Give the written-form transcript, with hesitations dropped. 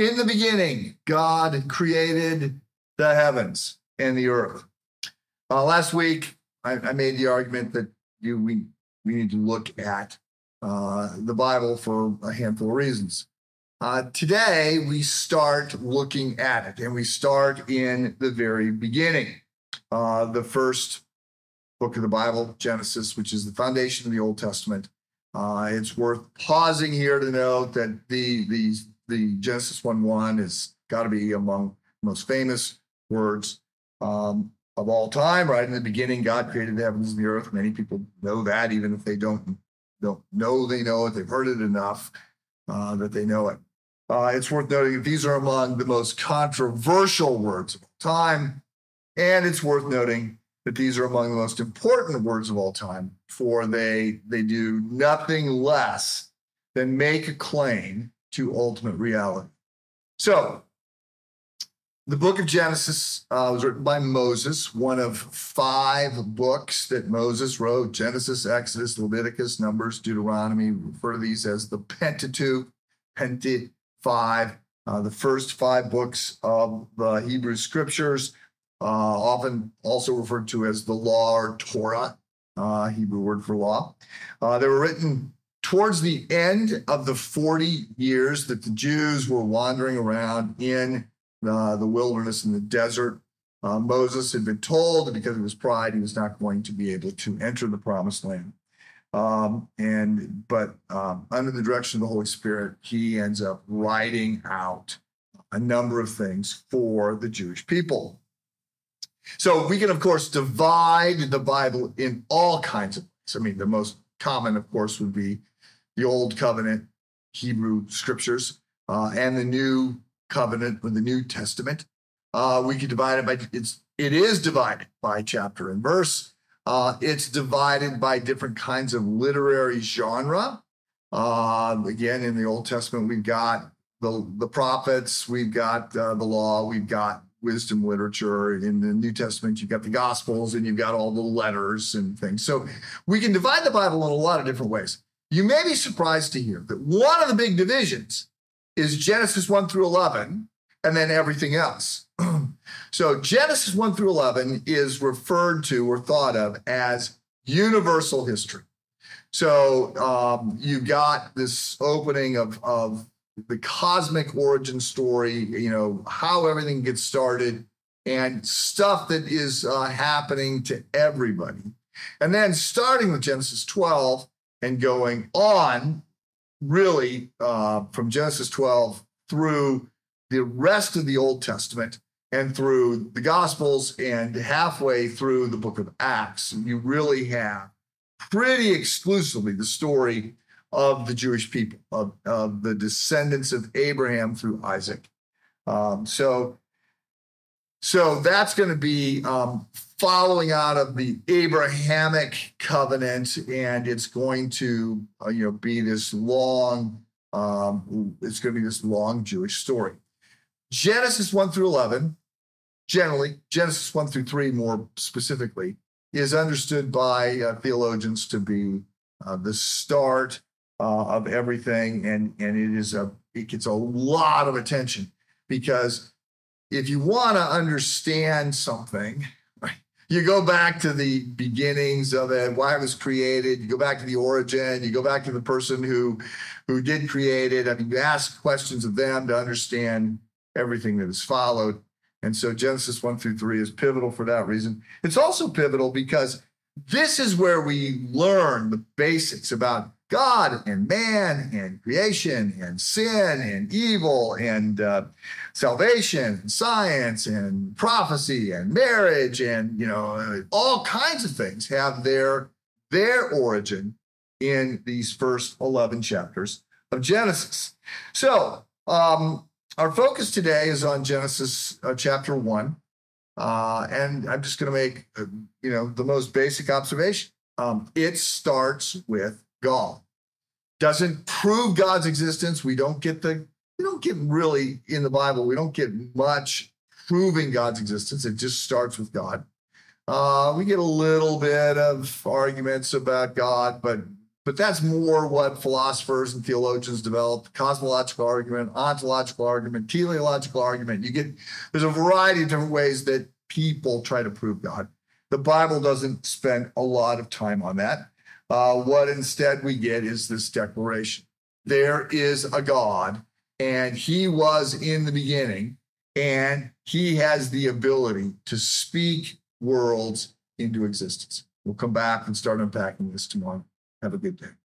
In the beginning, God created the heavens and the earth. Last week, I made the argument that we need to look at the Bible for a handful of reasons. Today, we start looking at it, and we start in the very beginning. The first book of the Bible, Genesis, which is the foundation of the Old Testament. It's worth pausing here to note that the Genesis 1:1 has got to be among the most famous words of all time. Right in the beginning, God created the heavens and the earth. Many people know that, even if they don't know they know it. They've heard it enough that they know it. It's worth noting that these are among the most controversial words of all time. And it's worth noting that these are among the most important words of all time, for they do nothing less than make a claim to ultimate reality. So the book of Genesis was written by Moses, one of 5 books that Moses wrote: Genesis, Exodus, Leviticus, Numbers, Deuteronomy. We refer to these as the Pentateuch, Pente 5, the first 5 books of the Hebrew scriptures. Often also referred to as the law or Torah, Hebrew word for law. They were written towards the end of the 40 years that the Jews were wandering around in the wilderness and the desert. Moses had been told that because of his pride, he was not going to be able to enter the promised land. But under the direction of the Holy Spirit, he ends up writing out a number of things for the Jewish people. So we can, of course, divide the Bible in all kinds of ways. I mean, the most common, of course, would be the Old Covenant Hebrew scriptures and the New Covenant or the New Testament. We could divide it by, it is divided by chapter and verse. It's divided by different kinds of literary genre. Again, in the Old Testament, we've got the prophets, we've got the law, we've got wisdom literature. In the New Testament, you've got the Gospels and you've got all the letters and things. So we can divide the Bible in a lot of different ways. You may be surprised to hear that one of the big divisions is Genesis 1 through 11 and then everything else. So Genesis 1 through 11 is referred to or thought of as universal history. So you've got this opening of the cosmic origin story, you know, how everything gets started and stuff that is happening to everybody. And then starting with Genesis 12 and going on, really, from Genesis 12 through the rest of the Old Testament and through the Gospels and halfway through the book of Acts, you really have pretty exclusively the story of the Jewish people, of the descendants of Abraham through Isaac. So that's going to be following out of the Abrahamic covenant, and it's going to be this long. It's going to be this long Jewish story. Genesis 1 through 11, generally, Genesis 1 through 3, more specifically, is understood by theologians to be the start of everything, and it gets a lot of attention, because if you want to understand something, right, you go back to the beginnings of it, why it was created. You go back to the origin. You go back to the person who did create it. I mean, you ask questions of them to understand everything that has followed. And so Genesis 1 through 3 is pivotal for that reason. It's also pivotal because this is where we learn the basics about God and man and creation and sin and evil and salvation and science and prophecy and marriage and, all kinds of things have their origin in these first 11 chapters of Genesis. So our focus today is on Genesis chapter 1. And I'm just going to make, the most basic observation. It starts with God. Doesn't prove God's existence. We don't get really in the Bible. We don't get much proving God's existence. It just starts with God. We get a little bit of arguments about God, but But that's more what philosophers and theologians develop: cosmological argument, ontological argument, teleological argument. You get, there's a variety of different ways that people try to prove God. The Bible doesn't spend a lot of time on that. What instead we get is this declaration. There is a God, and he was in the beginning, and he has the ability to speak worlds into existence. We'll come back and start unpacking this tomorrow. Have a good day.